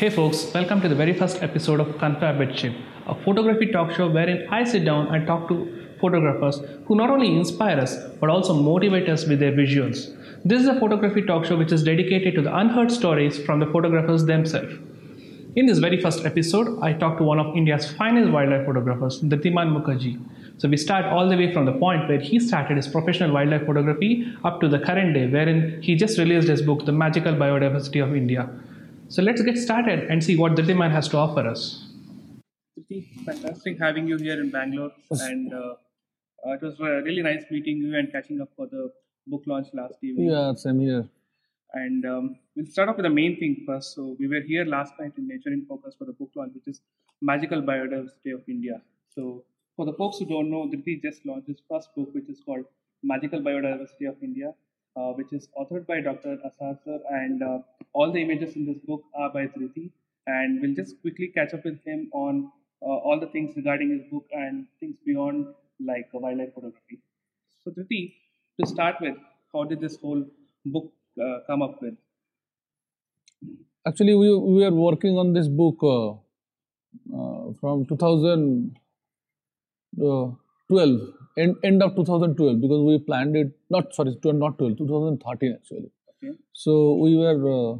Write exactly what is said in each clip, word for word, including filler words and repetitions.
Hey folks, welcome to the very first episode of Confab with Shiv, a photography talk show wherein I sit down and talk to photographers who not only inspire us but also motivate us with their visuals. This is a photography talk show which is dedicated to the unheard stories from the photographers themselves. In this very first episode, I talked to one of India's finest wildlife photographers, Dhritiman Mukherjee. So we start all the way from the point where he started his professional wildlife photography up to the current day, wherein he just released his book, The Magical Biodiversity of India. So let's get started and see what Dhritiman has to offer us. Fantastic having you here in Bangalore, and uh, uh, it was uh, really nice meeting you and catching up for the book launch last evening. Yeah, same here. And um, we'll start off with the main thing first. So we were here last night in Nature in Focus for the book launch, which is Magical Biodiversity of India. So for the folks who don't know, Dhriti just launched his first book, which is called Magical Biodiversity of India, uh, which is authored by Doctor Asad, and uh, all the images in this book are by Dhriti. And we'll just quickly catch up with him on uh, all the things regarding his book and things beyond, like uh, wildlife photography. So Dhriti, to start with, how did this whole book Uh, come up with? Actually, we we are working on this book uh, uh, from twenty twelve, end, end of twenty twelve, because we planned it, not sorry, not twelve, twenty thirteen actually. Okay. So we were uh,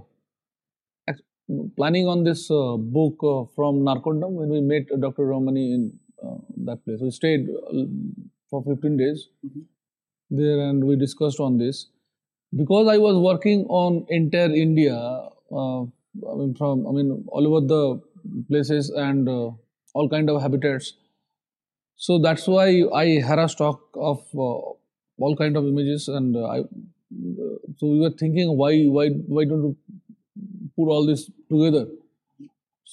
planning on this uh, book uh, from Narcondum when we met Doctor Romani in uh, that place. We stayed for fifteen days mm-hmm. there, and we discussed on this. Because I was working on entire India, uh, I mean from I mean all over the places and uh, all kind of habitats, so that's why I had a stock of uh, all kind of images, and uh, I. Uh, so we were thinking, why why why don't we put all this together,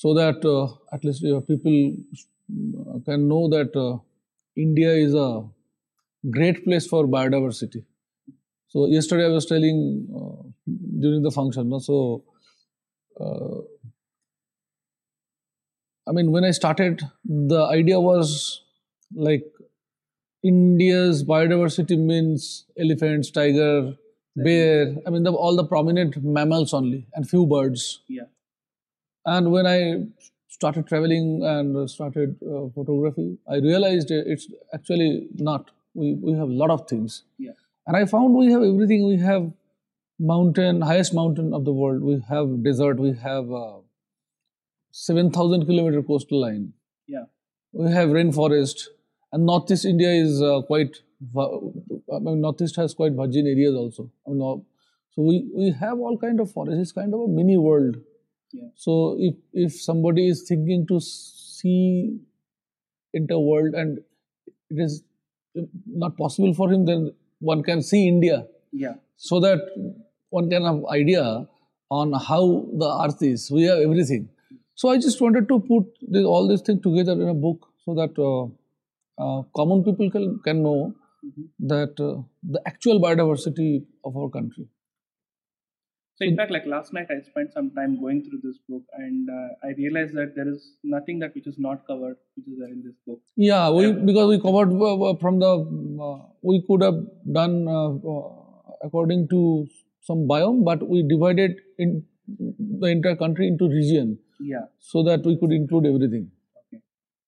so that uh, at least uh, people can know that uh, India is a great place for biodiversity. So yesterday I was telling uh, during the function, no? so uh, I mean when I started, the idea was like India's biodiversity means elephants, tiger, bear, I mean the, all the prominent mammals only and few birds. Yeah. And when I started traveling and started uh, photography, I realized it's actually not. We, we have a lot of things. Yeah. And I found we have everything. We have mountain, highest mountain of the world. We have desert. We have uh, seven thousand kilometer coastline. Yeah. We have rainforest. And Northeast India is uh, quite, I mean, Northeast has quite virgin areas also. I mean, all, so we, we have all kind of forests. It's kind of a mini world. Yeah. So if, if somebody is thinking to see into world and it is not possible for him, then one can see India, yeah. So that one can have idea on how the earth is. We have everything. So I just wanted to put this, all these things together in a book so that uh, uh, common people can, can know mm-hmm. that uh, the actual biodiversity of our country. So in fact, like last night I spent some time going through this book, and uh, I realized that there is nothing that which is not covered, which is there in this book. Yeah, we, because we covered from the, uh, we could have done uh, according to some biome, but we divided in the entire country into region. Yeah. So that we could include everything. Okay.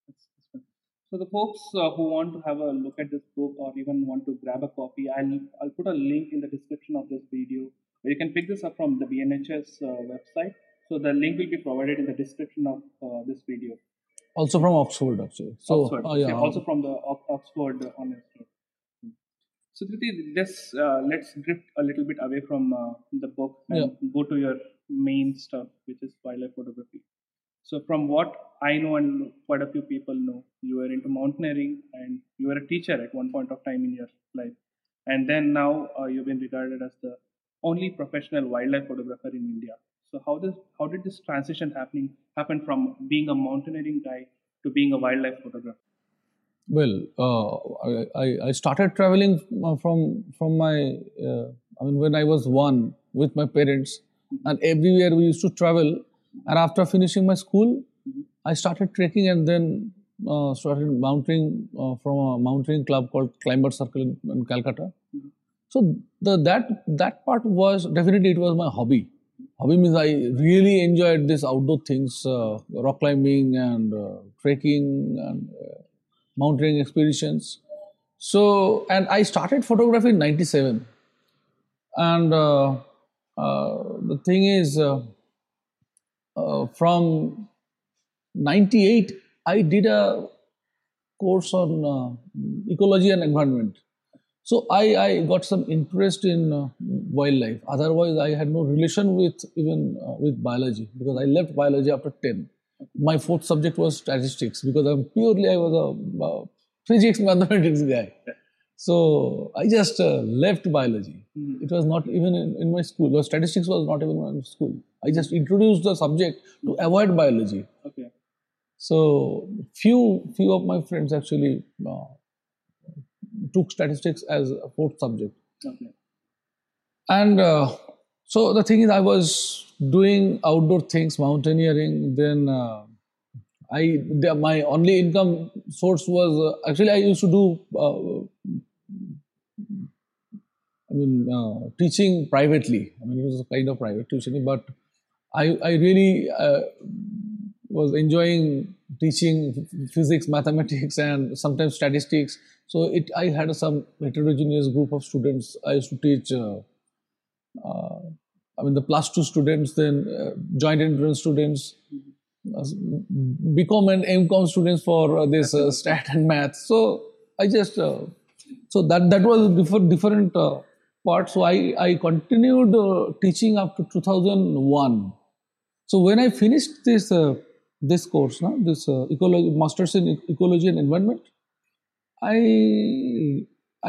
That's, that's so the folks uh, who want to have a look at this book or even want to grab a copy, I'll I'll put a link in the description of this video. You can pick this up from the B N H S uh, website. So the link will be provided in the description of uh, this video. Also from Oxford, actually. So, Oxford. Oh, yeah. Yeah, also from the o- Oxford uh, on Oxford. So Dhriti, let's uh, let's drift a little bit away from uh, the book and yeah. go to your main stuff, which is wildlife photography. So from what I know and quite a few people know, you were into mountaineering and you were a teacher at one point of time in your life, and then now uh, you've been regarded as the only professional wildlife photographer in India. So how this how did this transition happening happen from being a mountaineering guy to being a wildlife photographer? Well, uh, I I started traveling from from my uh, I mean when I was one with my parents, mm-hmm. and everywhere we used to travel. And after finishing my school, mm-hmm. I started trekking and then uh, started mountaineering uh, from a mountaineering club called Climber Circle in Calcutta. Mm-hmm. So the that that part was definitely it was my hobby. hobby means I really enjoyed this outdoor things, uh, rock climbing and uh, trekking and uh, mountaineering expeditions. So, and I started photography in ninety-seven. And uh, uh, the thing is, uh, uh, from ninety-eight, I did a course on uh, ecology and environment. So I, I got some interest in uh, wildlife. Otherwise, I had no relation with even uh, with biology, because I left biology after ten. My fourth subject was statistics, because I'm purely I was a uh, physics mathematics guy. So I just uh, left biology. It was not even in, in my school. Well, statistics was not even in my school. I just introduced the subject to avoid biology. Okay. So few few of my friends actually Uh, took statistics as a fourth subject. Okay. And uh, so the thing is, I was doing outdoor things, mountaineering. Then uh, I, the, my only income source was, uh, actually I used to do, uh, I mean, uh, teaching privately. I mean, it was a kind of private tuition, but I, I really uh, was enjoying teaching physics, mathematics, and sometimes statistics. So it, I had some heterogeneous group of students. I used to teach, uh, uh, I mean, the plus two students, then uh, joint entrance students, uh, BCom and MCom students for uh, this uh, stat and math. So I just, uh, so that that was different different uh, part. So I, I continued uh, teaching up to two thousand one. So when I finished this uh, this course, no, this uh, ecology, Masters in Ecology and Environment, I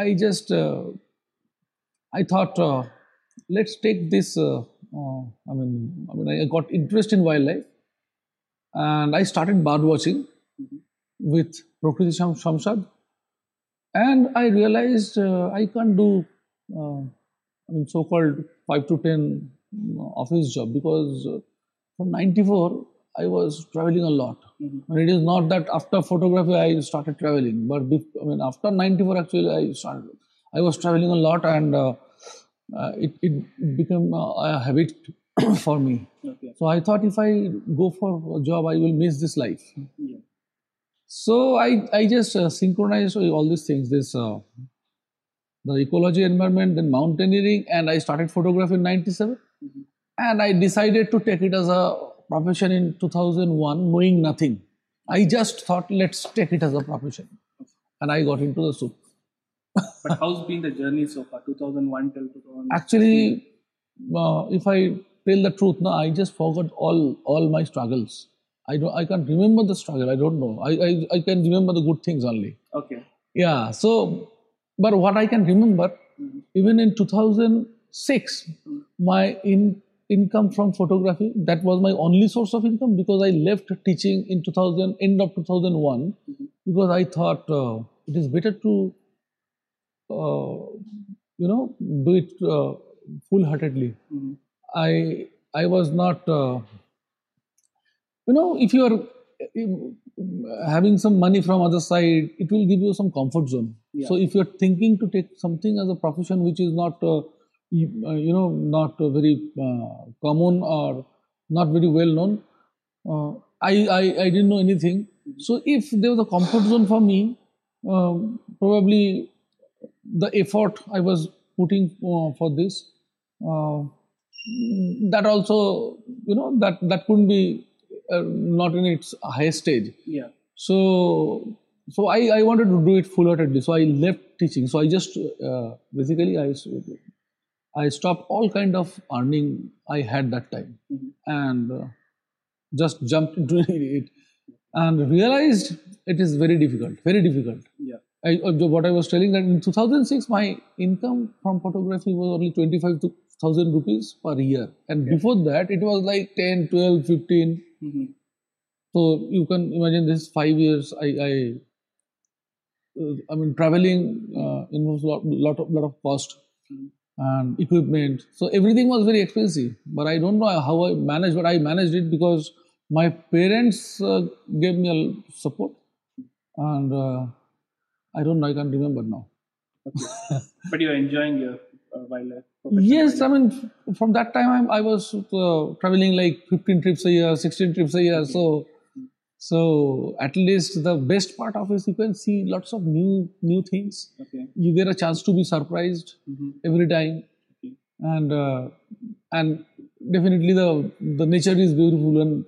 I just uh, I thought uh, let's take this. Uh, uh, I mean I mean I got interest in wildlife, and I started bird watching with Prakriti Samsad, and I realized uh, I can't do uh, I mean so-called five to ten office job, because uh, from ninety-four. I was traveling a lot. Mm-hmm. And it is not that after photography I started traveling, but before, I mean after ninety-four actually I started. I was traveling a lot, and uh, uh, it, it became a, a habit for me. Okay. So I thought if I go for a job, I will miss this life. Yeah. So I, I just uh, synchronized all these things, this uh, the ecology, environment, then mountaineering, and I started photography in ninety-seven. Mm-hmm. And I decided to take it as a profession in two thousand one, knowing nothing. I just thought, let's take it as a profession. And I got into the soup. But how's been the journey so far, two thousand one till two thousand one? Actually, uh, if I tell the truth, no, I just forgot all, all my struggles. I don't, I can't remember the struggle, I don't know. I, I, I can remember the good things only. Okay. Yeah, so, but what I can remember, mm-hmm. even in two thousand six, mm-hmm. my in. income from photography, that was my only source of income, because I left teaching in two thousand, end of two thousand one, mm-hmm. because I thought uh, it is better to, uh, you know, do it uh, full-heartedly. Mm-hmm. I I was not, uh, you know, if you are having some money from other side, it will give you some comfort zone. Yeah. So if you are thinking to take something as a profession which is not Uh, You, uh, you know, not uh, very uh, common or not very well known. Uh, I, I I didn't know anything. So if there was a comfort zone for me, um, probably the effort I was putting uh, for this, uh, that also, you know, that, that couldn't be uh, not in its highest stage. Yeah. So so I, I wanted to do it full-heartedly. So I left teaching. So I just, uh, basically, I I stopped all kind of earning I had that time, mm-hmm. and uh, just jumped into it and realized it is very difficult, very difficult. Yeah. I, what I was telling, that in two thousand six, my income from photography was only twenty-five thousand rupees per year. And okay. before that, it was like ten, twelve, fifteen. Mm-hmm. So you can imagine this five years, I, I, uh, I mean, traveling uh, involves a lot, lot, of, lot of cost. Mm-hmm. And equipment. So everything was very expensive, but I don't know how I managed, but I managed it because my parents uh, gave me a support, and uh, I don't know, I can't remember now. Okay. But you're enjoying your uh, wildlife Yes, I mean, from that time I, I was uh, traveling like fifteen trips a year, sixteen trips a year. So, so at least the best part of it, you can see lots of new new things. Okay. You get a chance to be surprised mm-hmm. every time, okay. and uh, and definitely the the nature is beautiful and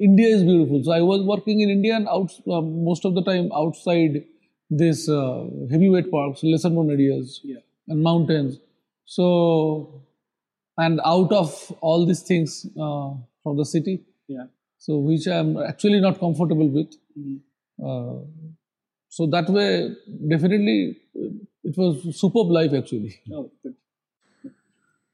India is beautiful. So I was working in India and out uh, most of the time outside this uh, heavyweight parks, lesser known areas, yeah. and mountains. So, and out of all these things uh, from the city, yeah. so which I'm actually not comfortable with. Mm-hmm. Uh, so that way, definitely, it was superb life actually. Oh, good.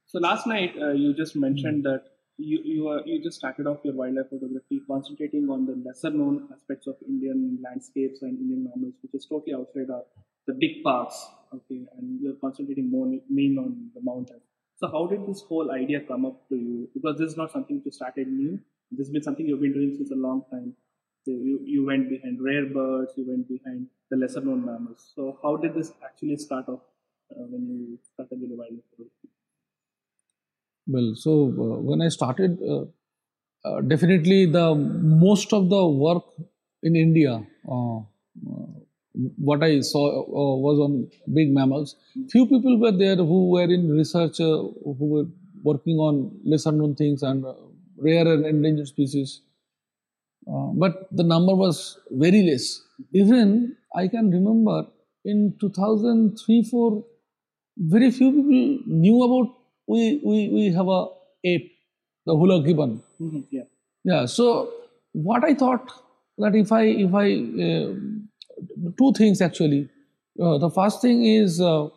So last night uh, you just mentioned mm-hmm. that you you, uh, you just started off your wildlife photography concentrating on the lesser known aspects of Indian landscapes and Indian mammals, which is totally outside of the big parks. Okay, and you're concentrating more main on the mountain. So how did this whole idea come up to you? Because this is not something you started new. This has been something you've been doing since a long time. So you, you went behind rare birds, you went behind the lesser known mammals. So how did this actually start off uh, when you started with the wildlife photography? Well, so uh, when I started, uh, uh, definitely the most of the work in India, uh, uh, what I saw uh, was on big mammals. Few people were there who were in research, uh, who were working on lesser known things and uh, rare and endangered species. Uh, but the number was very less. Even I can remember in two thousand three, four, very few people knew about we we, we have a ape, the Hoolock gibbon. Mm-hmm, yeah. yeah. So what I thought that if I if I uh, two things actually. Uh, the first thing is, uh,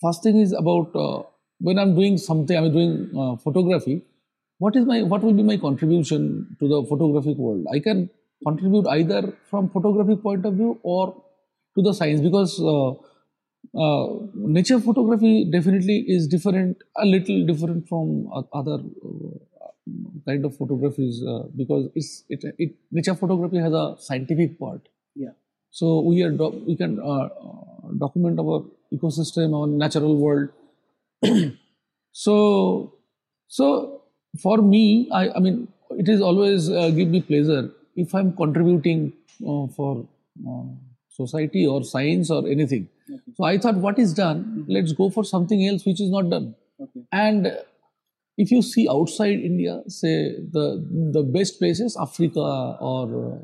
first thing is about uh, when I'm doing something, I'm doing uh, photography. What is my, what will be my contribution to the photographic world? I can contribute either from photographic point of view or to the science, because uh, uh, nature photography definitely is different, a little different from other uh, kind of photographies uh, because it's it, it nature photography has a scientific part. Yeah. So we are doc- we can uh, document our ecosystem, our natural world. so, so for me, I, I mean, it is always uh, give me pleasure if I'm contributing uh, for uh, society or science or anything. Okay. So I thought, what is done? Mm-hmm. Let's go for something else which is not done. Okay. And if you see outside India, say the the best places, Africa or uh,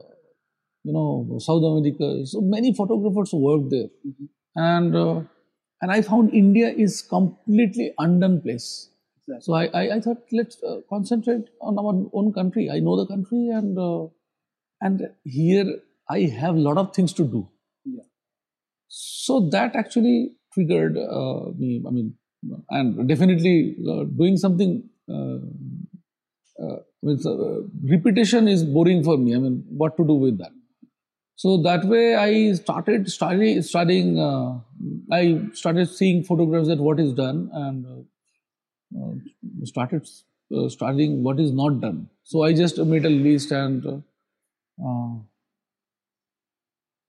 you know, South America. So many photographers work there, mm-hmm. and uh, and I found India is completely undone place. Exactly. So I, I I thought let's uh, concentrate on our own country. I know the country, and uh, and here I have a lot of things to do. Yeah. So that actually triggered uh, me. I mean, and definitely uh, doing something. Uh, uh, with uh, repetition is boring for me. I mean, what to do with that? So that way I started study, studying, uh, I started seeing photographs that what is done and uh, started uh, studying what is not done. So I just made a list and uh,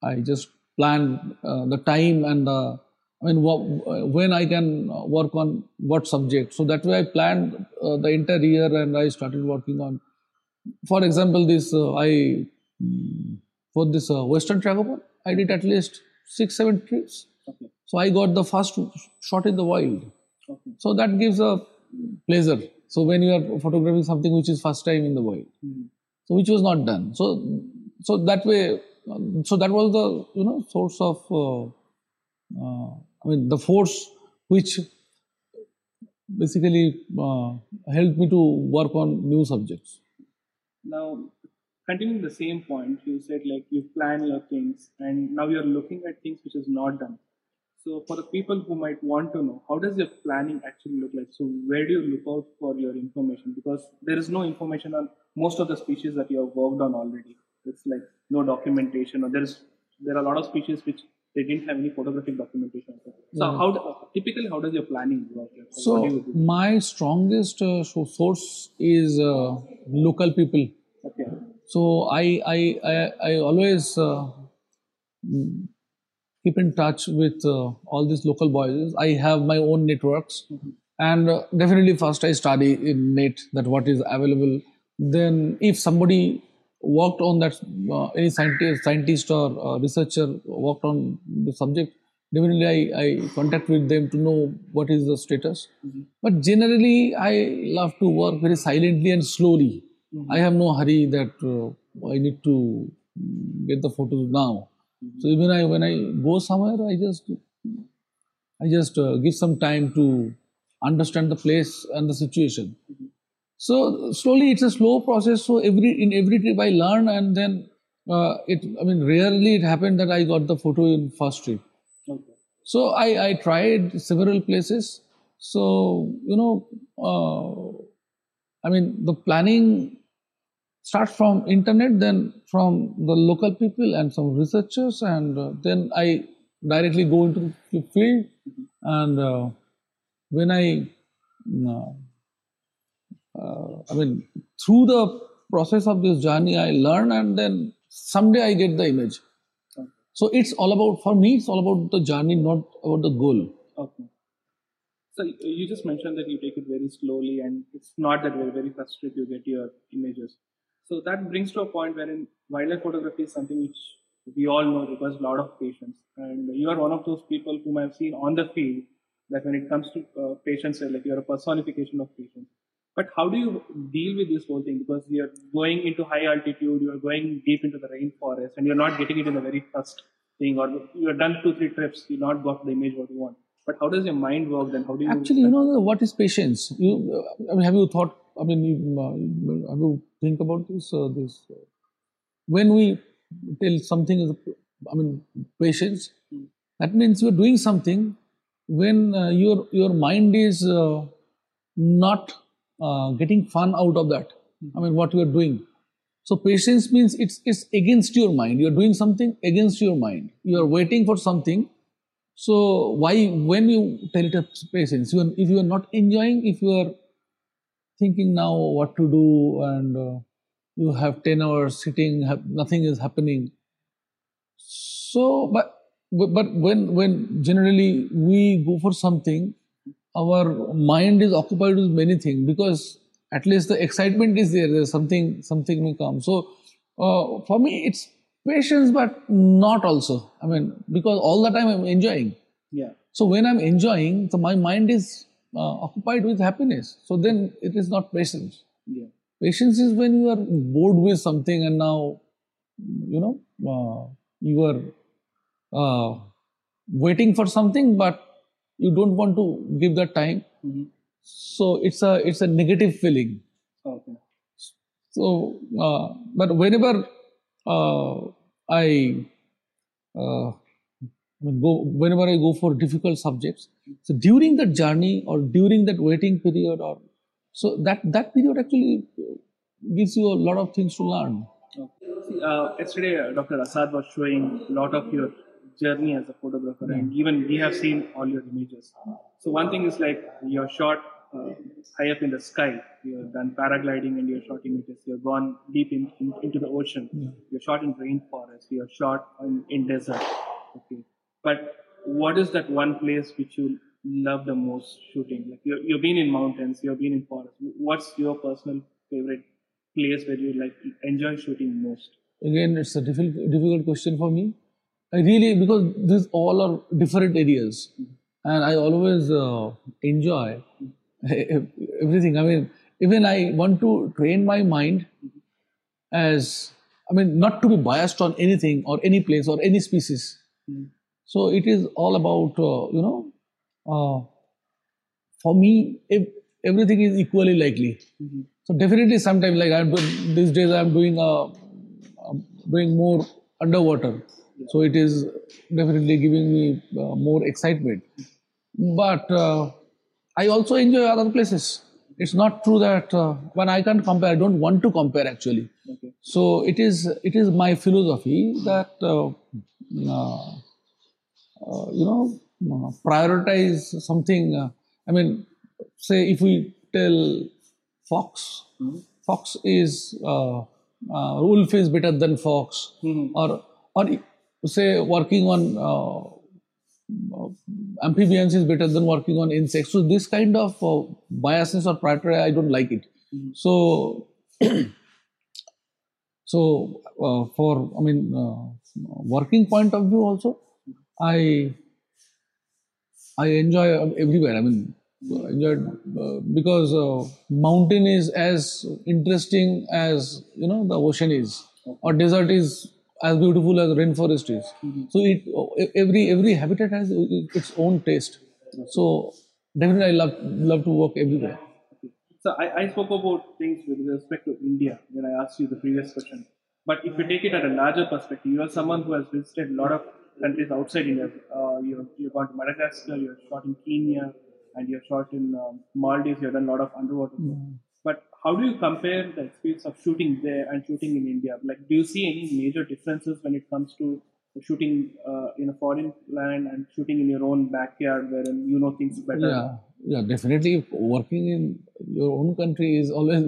I just planned uh, the time and the, I mean, wh- when I can work on what subject. So that way I planned uh, the entire year and I started working on, for example, this uh, I... Mm, for this uh, western tragopan, I did at least six, seven trips. Okay. So I got the first shot in the wild. Okay. So that gives a pleasure. So when you are photographing something which is first time in the wild, mm-hmm. so which was not done. So, so that way, so that was the you know source of, uh, uh, I mean the force which basically uh, helped me to work on new subjects. Now, continuing the same point, you said like you plan your things and now you're looking at things which is not done. So for the people who might want to know, how does your planning actually look like? So where do you look out for your information? Because there is no information on most of the species that you have worked on already. It's like no documentation or there's there are a lot of species which they didn't have any photographic documentation. So yeah. how do, typically how does your planning work? Like, so do do? My strongest uh, source is uh, local people. Okay. So I I I, I always uh, keep in touch with uh, all these local voices. I have my own networks. Mm-hmm. And uh, definitely first I study in net that what is available. Then if somebody worked on that, uh, any scientist, scientist or uh, researcher worked on the subject, definitely I, I contact with them to know what is the status. Mm-hmm. But generally I love to work very silently and slowly. Mm-hmm. I have no hurry that uh, I need to get the photos now. Mm-hmm. So even I, when I go somewhere, I just, I just uh, give some time to understand the place and the situation. Mm-hmm. So slowly, it's a slow process. So every in every trip I learn, and then uh, it. I mean, rarely it happened that I got the photo in first trip. Okay. So I I tried several places. So you know, uh, I mean, the planning starts from internet, then from the local people and some researchers, and uh, then I directly go into the field. And uh, when I. Uh, Uh, I mean, through the process of this journey, I learn, and then someday I get the image. Okay. So it's all about, for me, it's all about the journey, not about the goal. Okay. So you just mentioned that you take it very slowly, and it's not that very, very first trip you get your images. So that brings to a point wherein wildlife photography is something which we all know requires a lot of patience. And you are one of those people whom I've seen on the field that when it comes to uh, patience, like you're a personification of patience. But how do you deal with this whole thing? Because you're going into high altitude, you're going deep into the rainforest, and you're not getting it in the very first thing, or you're done two, three trips, you not got the image what you want. But how does your mind work then? How do you actually, you know, what is patience? You, I mean, have you thought? I mean, you, have you think about this? Uh, this uh, when we tell something is, I mean, patience. That means you're doing something when uh, your your mind is uh, not. Uh, getting fun out of that. I mean, what you are doing. So patience means it's it's against your mind. You are doing something against your mind. You are waiting for something. So why, when you tell it as patience, you are, if you are not enjoying, if you are thinking now what to do, and uh, you have ten hours sitting, have, nothing is happening. So, but but when when generally we go for something, our mind is occupied with many things, because at least the excitement is there. There's something, something may come. So uh, for me, it's patience, but not also. I mean, because all the time I'm enjoying. Yeah. So when I'm enjoying, so my mind is uh, occupied with happiness. So then it is not patience. Yeah. Patience is when you are bored with something, and now, you know, uh, you are uh, waiting for something, but you don't want to give that time. Mm-hmm. So it's a it's a negative feeling. Okay. So, uh, but whenever uh, I uh, go, whenever I go for difficult subjects, so during that journey or during that waiting period, or so that that period actually gives you a lot of things to learn. Okay. Uh, yesterday, uh, Doctor Asad was showing a lot of your journey as a photographer, mm-hmm. and even we have seen all your images. So one thing is like you're shot uh, high up in the sky, you've done paragliding and you're shot images, you've gone deep in, in, into the ocean, mm-hmm. you're shot in rainforest, you're shot in, in desert. Okay. But what is that one place which you love the most shooting? Like you're, you've been in mountains, you've been in forests. What's your personal favorite place where you like enjoy shooting most? Again, it's a difficult, difficult question for me. I really, because these all are different areas, and I always uh, enjoy everything. I mean, even I want to train my mind as, I mean, not to be biased on anything or any place or any species. Mm. So it is all about, uh, you know, uh, for me, if everything is equally likely. Mm-hmm. So definitely sometimes, like I'm, these days I'm doing, a, I'm doing more underwater. So it is definitely giving me uh, more excitement. But uh, I also enjoy other places. It's not true that uh, when I can't compare, I don't want to compare actually. Okay. So it is it is my philosophy that, uh, uh, uh, you know, uh, prioritize something. Uh, I mean, say if we tell fox, mm-hmm. fox is, uh, uh, wolf is better than fox, mm-hmm. or or say working on uh, amphibians is better than working on insects. So this kind of uh, biasness or pratria, I don't like it. Mm-hmm. So, so uh, for, I mean, uh, working point of view also, I I enjoy everywhere. I mean, enjoyed uh, because uh, mountain is as interesting as, you know, the ocean is, or desert is as beautiful as rainforest is. Mm-hmm. So it every every habitat has its own taste. So definitely, I love love to walk everywhere. So I, I spoke about things with respect to India when I asked you the previous question. But if you take it at a larger perspective, you are someone who has visited a lot of countries outside India. Uh, you you've gone to Madagascar, you've shot in Kenya, and you've shot in um, Maldives. You've done a lot of underwater. Mm-hmm. But how do you compare the experience of shooting there and shooting in India? Like, do you see any major differences when it comes to shooting uh, in a foreign land and shooting in your own backyard, where you know things better? Yeah, yeah, definitely. Working in your own country is always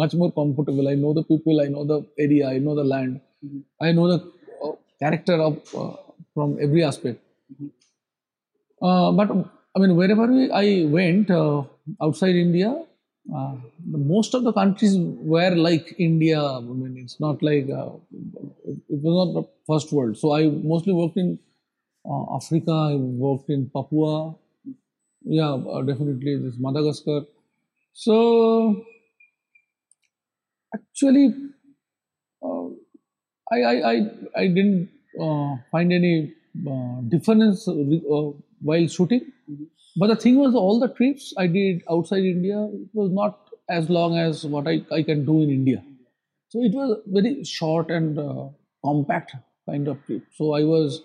much more comfortable. I know the people, I know the area, I know the land, mm-hmm. I know the uh, character of uh, from every aspect. Mm-hmm. Uh, but I mean, wherever we, I went uh, outside India, Uh, most of the countries were like India. I mean, it's not like uh, it was not the first world. So I mostly worked in uh, Africa. I worked in Papua. Yeah, uh, definitely this Madagascar. So actually, uh, I, I I I didn't uh, find any uh, difference uh, while shooting. But the thing was, all the trips I did outside India, it was not as long as what I, I can do in India. So it was very short and uh, compact kind of trip. So I was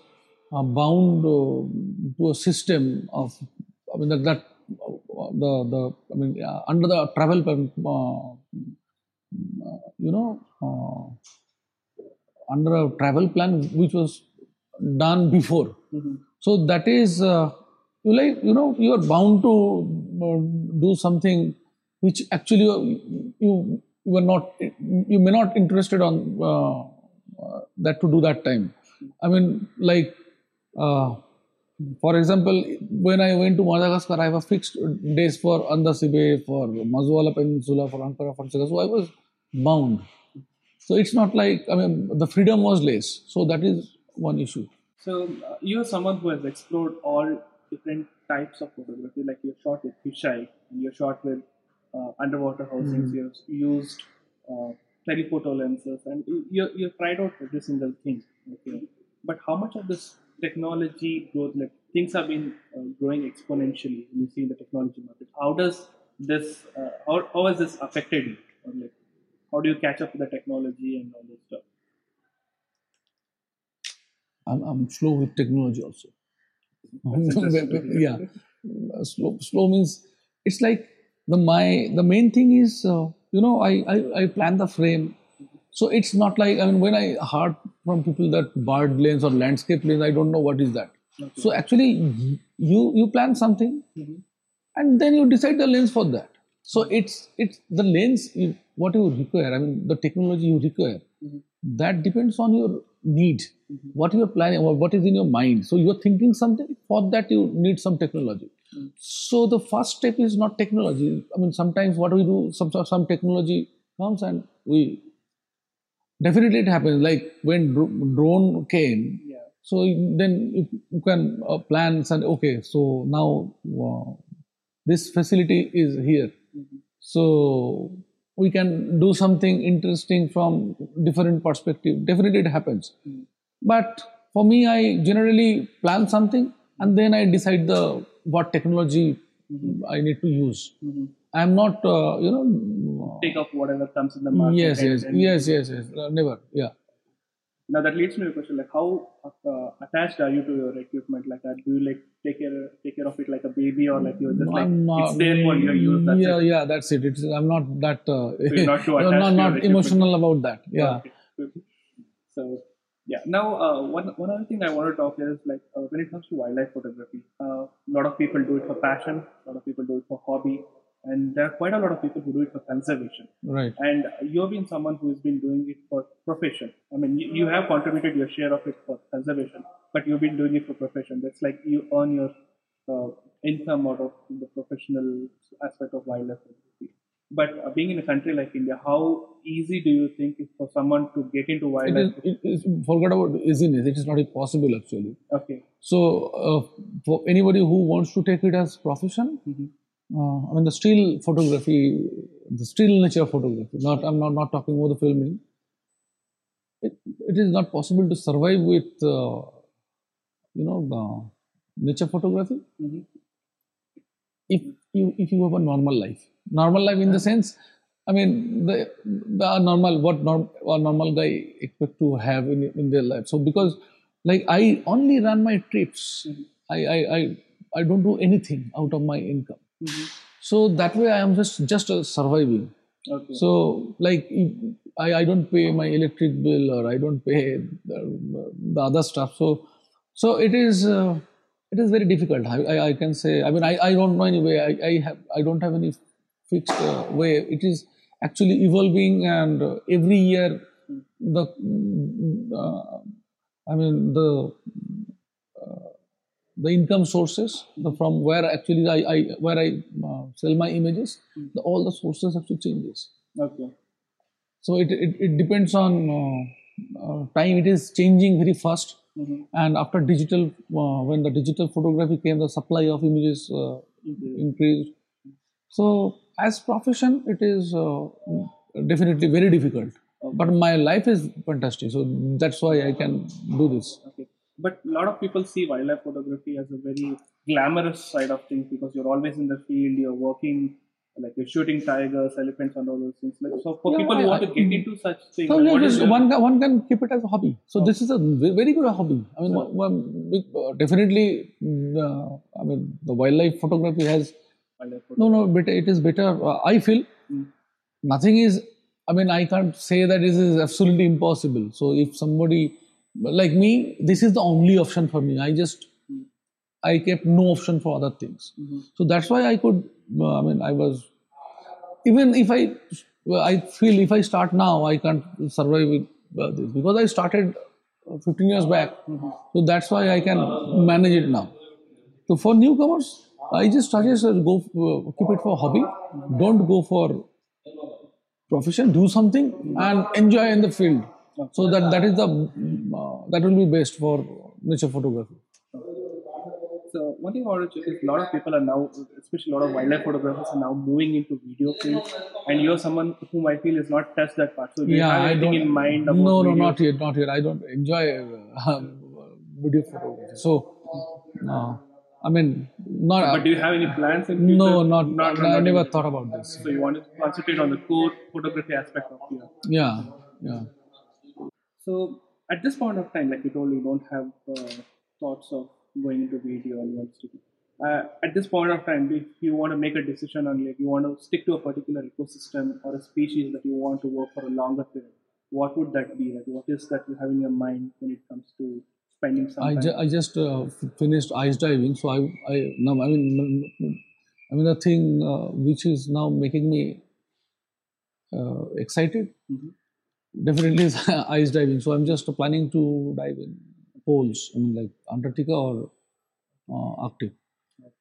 uh, bound uh, to a system of, I mean, that, that uh, the, the, I mean, uh, under the travel, uh, uh, you know, uh, under a travel plan, which was done before. Mm-hmm. So that is, uh, You like, you know, you are bound to uh, do something which actually you, you, you are not, you may not interested on uh, uh, that to do that time. I mean, like, uh, for example, when I went to Madagascar, I have a fixed days for Andasibe, for Masoala Peninsula, for Ankara, for Chikha. So I was bound. So it's not like, I mean, the freedom was less. So that is one issue. So uh, you are someone who has explored all different types of photography, like you're shot with fisheye, and you're shot with uh, underwater housings, mm-hmm. you've used uh, telephoto lenses, and you, you've tried out every single thing. Okay? But how much of this technology growth, like things have been uh, growing exponentially when you see in the technology market, how does this, uh, how, how has this affected you? Or like, how do you catch up with the technology and all this stuff? I'm, I'm slow with technology also. Yeah, slow, slow means it's like the my the main thing is uh, you know I, I I plan the frame, so it's not like, I mean, when I heard from people that barred lanes or landscape lanes, I don't know what is that. Okay. So actually, mm-hmm. you you plan something, mm-hmm. and then you decide the lens for that. So it's it's the lens you, what you require. I mean, the technology you require, mm-hmm. that depends on your need, mm-hmm. what you are planning, or what is in your mind. So you are thinking something, for that you need some technology. Mm-hmm. So the first step is not technology. I mean, sometimes what we do, some some technology comes and we, definitely it happens. Like when drone came, yeah. So then you can plan and okay, so now wow, this facility is here. Mm-hmm. So we can do something interesting from different perspective. Definitely it happens. Mm. But for me, I generally plan something and then I decide the what technology mm-hmm. I need to use. Mm-hmm. I'm not, uh, you know... Take up whatever comes in the market. Yes, yes, yes, yes, yes, uh, never, yeah. Now that leads me to a question, like how uh, attached are you to your equipment like that? Do you like take care take care of it like a baby, or like you're just no, like not, it's there for your use? That's yeah, it. yeah, that's it. It's, I'm not that uh, so you're not, too attached not, not to emotional about that. Yeah. Okay. So yeah. Now uh, one one other thing I want to talk is like uh, when it comes to wildlife photography, a uh, lot of people do it for passion, a lot of people do it for hobby, And there are quite a lot of people who do it for conservation. Right. And you've been someone who's been doing it for profession. I mean, you, you have contributed your share of it for conservation, but you've been doing it for profession. That's like you earn your uh, income out of the professional aspect of wildlife. But uh, being in a country like India, how easy do you think it's for someone to get into wildlife? It is, it is, forget about easiness. It is not impossible, actually. Okay. So, uh, for anybody who wants to take it as profession, mm-hmm. Uh, I mean, the still photography, the still nature photography, not, I'm not, not talking about the filming. It, it is not possible to survive with, uh, you know, the nature photography. Mm-hmm. If you, if you have a normal life, normal life in the sense, I mean, the, the normal, what norm, a normal guy expect to have in, in their life. So, because like I only run my trips, mm-hmm. I, I, I, I don't do anything out of my income. Mm-hmm. So that way I am just just uh, surviving. Okay. So like I, I don't pay my electric bill or I don't pay the, the other stuff. So so it is uh, it is very difficult. I, I, I can say I mean I, I don't know any way. I, I have I don't have any fixed uh, way. It is actually evolving, and uh, every year the uh, I mean the. Uh, The income sources, the, from where actually I, I where I uh, sell my images, the, all the sources actually changes. Okay. So it it, it depends on uh, uh, time. It is changing very fast. Mm-hmm. And after digital, uh, when the digital photography came, the supply of images uh, mm-hmm. increased. So as profession, it is uh, definitely very difficult. Okay. But my life is fantastic. So that's why I can do this. Okay. But a lot of people see wildlife photography as a very glamorous side of things, because you're always in the field, you're working, like you're shooting tigers, elephants and all those things. Like, so for yeah, people who want to get into such things. So like, yeah, one, can, one can keep it as a hobby. So okay. This is a very good hobby. I mean, yeah. one, definitely, uh, I mean, the wildlife photography has, wildlife photography. no, no, better, it is better. Uh, I feel mm. nothing is, I mean, I can't say that this is absolutely impossible. So if somebody... like me, this is the only option for me. I just, I kept no option for other things. Mm-hmm. So that's why I could, I mean, I was, even if I, I feel if I start now, I can't survive with this. Because I started fifteen years back. Mm-hmm. So that's why I can manage it now. So for newcomers, I just suggest go, uh, keep it for hobby. Don't go for profession. Do something and enjoy in the field. So that that is the uh, that will be best for nature photography. So one thing I want to check is a lot of people are now, especially a lot of wildlife photographers are now moving into video fields, and you're someone whom I feel is not touched that part. So do yeah, you have anything in mind about no, no, not yet, not yet. I don't enjoy uh, video photography. So uh, I mean, not. But do you have any plans in future? No, not. not, not I never anything. thought about this. So you want to concentrate on the core photography aspect of your. Yeah, yeah. So, at this point of time, like you told, you don't have uh, thoughts of going into video and wants to. Uh, at this point of time, if you want to make a decision on, like, you want to stick to a particular ecosystem or a species that you want to work for a longer period, what would that be? Like, what is that you have in your mind when it comes to spending some I time? Ju- I just uh, finished ice diving, so I, I, no, I mean, I mean, the thing uh, which is now making me uh, excited. Mm-hmm. Definitely is ice diving. So I'm just planning to dive in poles, I mean like Antarctica or uh, Arctic. Okay.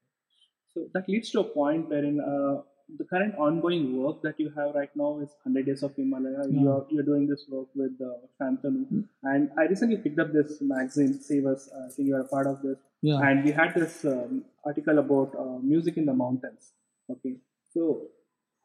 So that leads to a point wherein uh, the current ongoing work that you have right now is one hundred days of Himalaya. Yeah. You're you're doing this work with uh, Shantanu. Mm-hmm. And I recently picked up this magazine, Save Us. I think you are a part of this. Yeah. And we had this um, article about uh, music in the mountains. Okay. So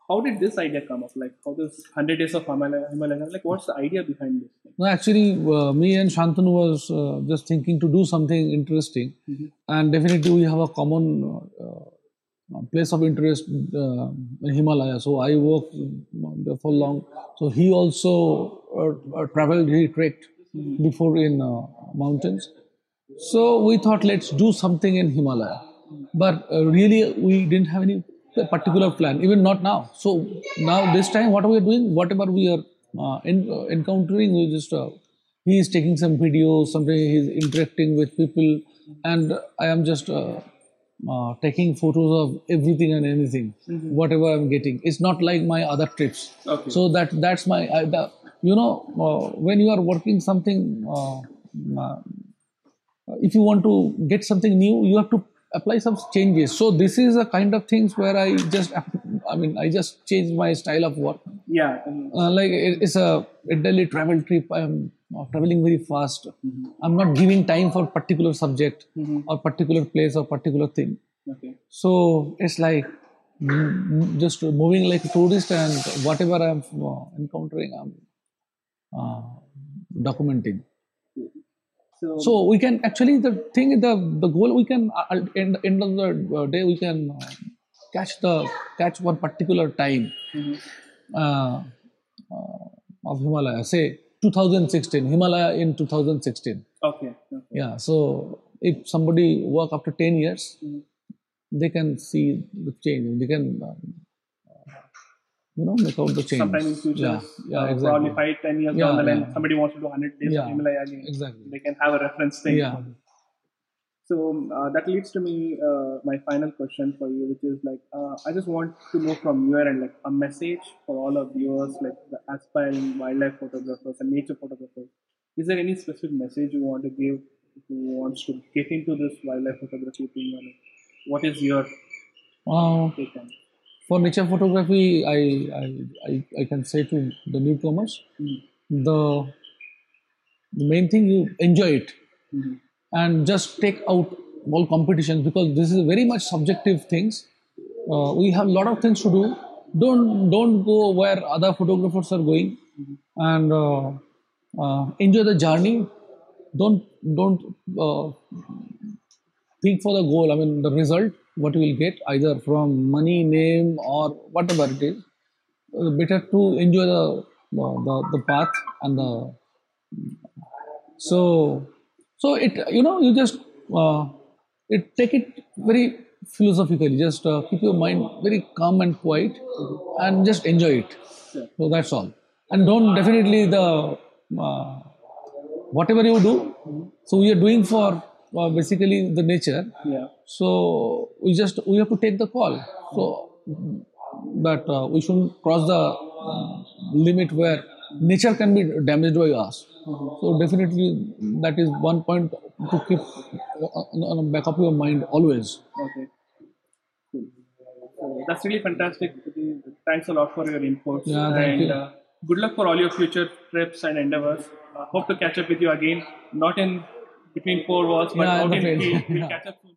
how did this idea come up? Like, how this one hundred days of Himalaya, Himalaya, like, what's the idea behind this thing? No, actually, uh, me and Shantanu was uh, just thinking to do something interesting. Mm-hmm. And definitely we have a common uh, place of interest uh, in Himalaya. So I worked there for long. So he also uh, traveled, he trekked mm-hmm. before in uh, mountains. So we thought, let's do something in Himalaya. But uh, really, we didn't have any a particular plan, even not now. So now this time, what we are doing, whatever we are uh, in, uh, encountering, we just uh, he is taking some videos, something he is interacting with people, and I am just uh, uh, taking photos of everything and anything, mm-hmm. whatever I'm getting. It's not like my other trips. Okay. So that that's my, I, the, you know, uh, when you are working something, uh, uh, if you want to get something new, you have to apply some changes. So this is a kind of things where I just, I mean, I just changed my style of work. Yeah. Uh, like it, it's a, a daily travel trip. I'm traveling very fast. Mm-hmm. I'm not giving time for particular subject mm-hmm. or particular place or particular thing. Okay. So it's like mm, just moving like a tourist, and whatever I'm uh, encountering, I'm uh, documenting. So, so we can actually, the thing, the, the goal, we can uh, end end of the day we can uh, catch the catch one particular time mm-hmm. uh, uh, of Himalaya. Say two thousand sixteen Himalaya in two thousand sixteen. Okay. Okay. Yeah. So if somebody work after ten years, mm-hmm. they can see the change. They can. Um, You know, make out the change. Sometime in future, yeah, yeah, uh, exactly. Probably five, ten years yeah, down the line, yeah. somebody wants to do one hundred days yeah, of Himalaya again. Exactly. They can have a reference thing. Yeah. So uh, that leads to me, uh, my final question for you, which is like, uh, I just want to know from your end, like a message for all of viewers, like the aspiring wildlife photographers and nature photographers. Is there any specific message you want to give who wants to get into this wildlife photography thing? Like, what is your uh, take on it? For nature photography, I, I I I can say to the newcomers, mm-hmm. the, the main thing, you enjoy it mm-hmm. and just take out all competitions, because this is very much subjective things. Uh, we have a lot of things to do. Don't don't go where other photographers are going, mm-hmm. and uh, uh, enjoy the journey. Don't don't uh, think for the goal. I mean the result. What you will get, either from money, name, or whatever it is, uh, better to enjoy the, the the the path and the. So, so it you know you just uh, it take it very philosophically. Just uh, keep your mind very calm and quiet, and just enjoy it. So that's all. And don't definitely the uh, whatever you do. So we are doing for. Uh, basically the nature, yeah. So we just we have to take the call. So, but uh, we shouldn't cross the uh, limit where nature can be damaged by us. Mm-hmm. So definitely that is one point to keep on the back of your mind always. Okay, cool. So that's really fantastic. Thanks a lot for your inputs. Yeah, thank you. Uh, good luck for all your future trips and endeavors. Uh, hope to catch up with you again, not in between four walls, but yeah, out in the field. We'll catch up soon.